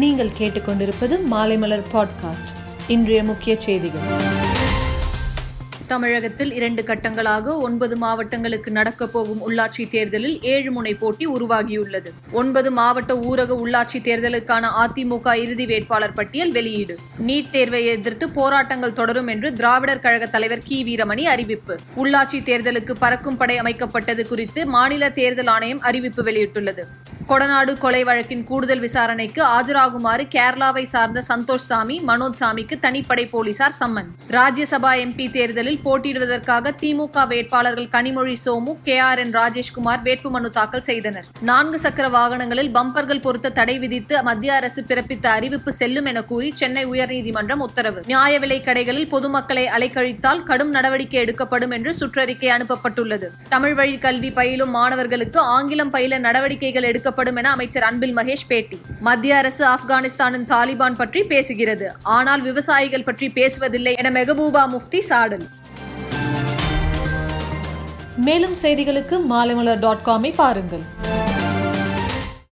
நீங்கள் கேட்டுக்கொண்டிருப்பது மாலைமலர் பாட்காஸ்ட். இன்றைய முக்கிய செய்திகள். தமிழகத்தில் 2 கட்டங்களாக 9 மாவட்டங்களுக்கு நடக்கப் போகும் உள்ளாட்சித் தேர்தலில் 7 முனை போட்டி உருவாகியுள்ளது. 9 மாவட்ட ஊரக உள்ளாட்சித் தேர்தலுக்கான அதிமுக இறுதி வேட்பாளர் பட்டியல் வெளியீடு. நீட் தேர்வை எதிர்த்து போராட்டங்கள் தொடரும் என்று திராவிடர் கழக தலைவர் கி வீரமணி அறிவிப்பு. உள்ளாட்சித் தேர்தலுக்கு பறக்கும் படை அமைக்கப்பட்டது குறித்து மாநில தேர்தல் ஆணையம் அறிவிப்பு வெளியிட்டுள்ளது. கொடநாடு கொலை வழக்கின் கூடுதல் விசாரணைக்கு ஆஜராகுமாறு கேரளாவை சார்ந்த சந்தோஷ் சாமி, மனோஜ் சாமிக்கு தனிப்படை போலீசார் சம்மன். ராஜ்யசபா எம்பி தேர்தலில் போட்டியிடுவதற்காக திமுக வேட்பாளர்கள் Kanimozhi, Somu, K R N Rajeshkumar வேட்புமனு தாக்கல் செய்தனர். 4 சக்கர வாகனங்களில் பம்பர்கள் பொருத்த தடை விதித்து மத்திய அரசு பிறப்பித்த அறிவிப்பு செல்லும் என கூறி சென்னை உயர்நீதிமன்றம் உத்தரவு. நியாய விலை கடைகளில் பொதுமக்களை அலைக்கழித்தால் கடும் நடவடிக்கை எடுக்கப்படும் என்று சுற்றறிக்கை அனுப்பப்பட்டுள்ளது. தமிழ் வழி கல்வி பயிலும் மாணவர்களுக்கு ஆங்கிலம் பயில நடவடிக்கைகள் எடுக்கப்படும் என அமைச்சர் அன்பில் மகேஷ் பேட்டி. மத்திய அரசு ஆப்கானிஸ்தானின் தாலிபான் பற்றி பேசுகிறது, ஆனால் விவசாயிகள் பற்றி பேசுவதில்லை என மெகபூபா முஃப்தி சாடல். மேலும் செய்திகளுக்கு மாலைமலர்.com-ஐ பாருங்கள்.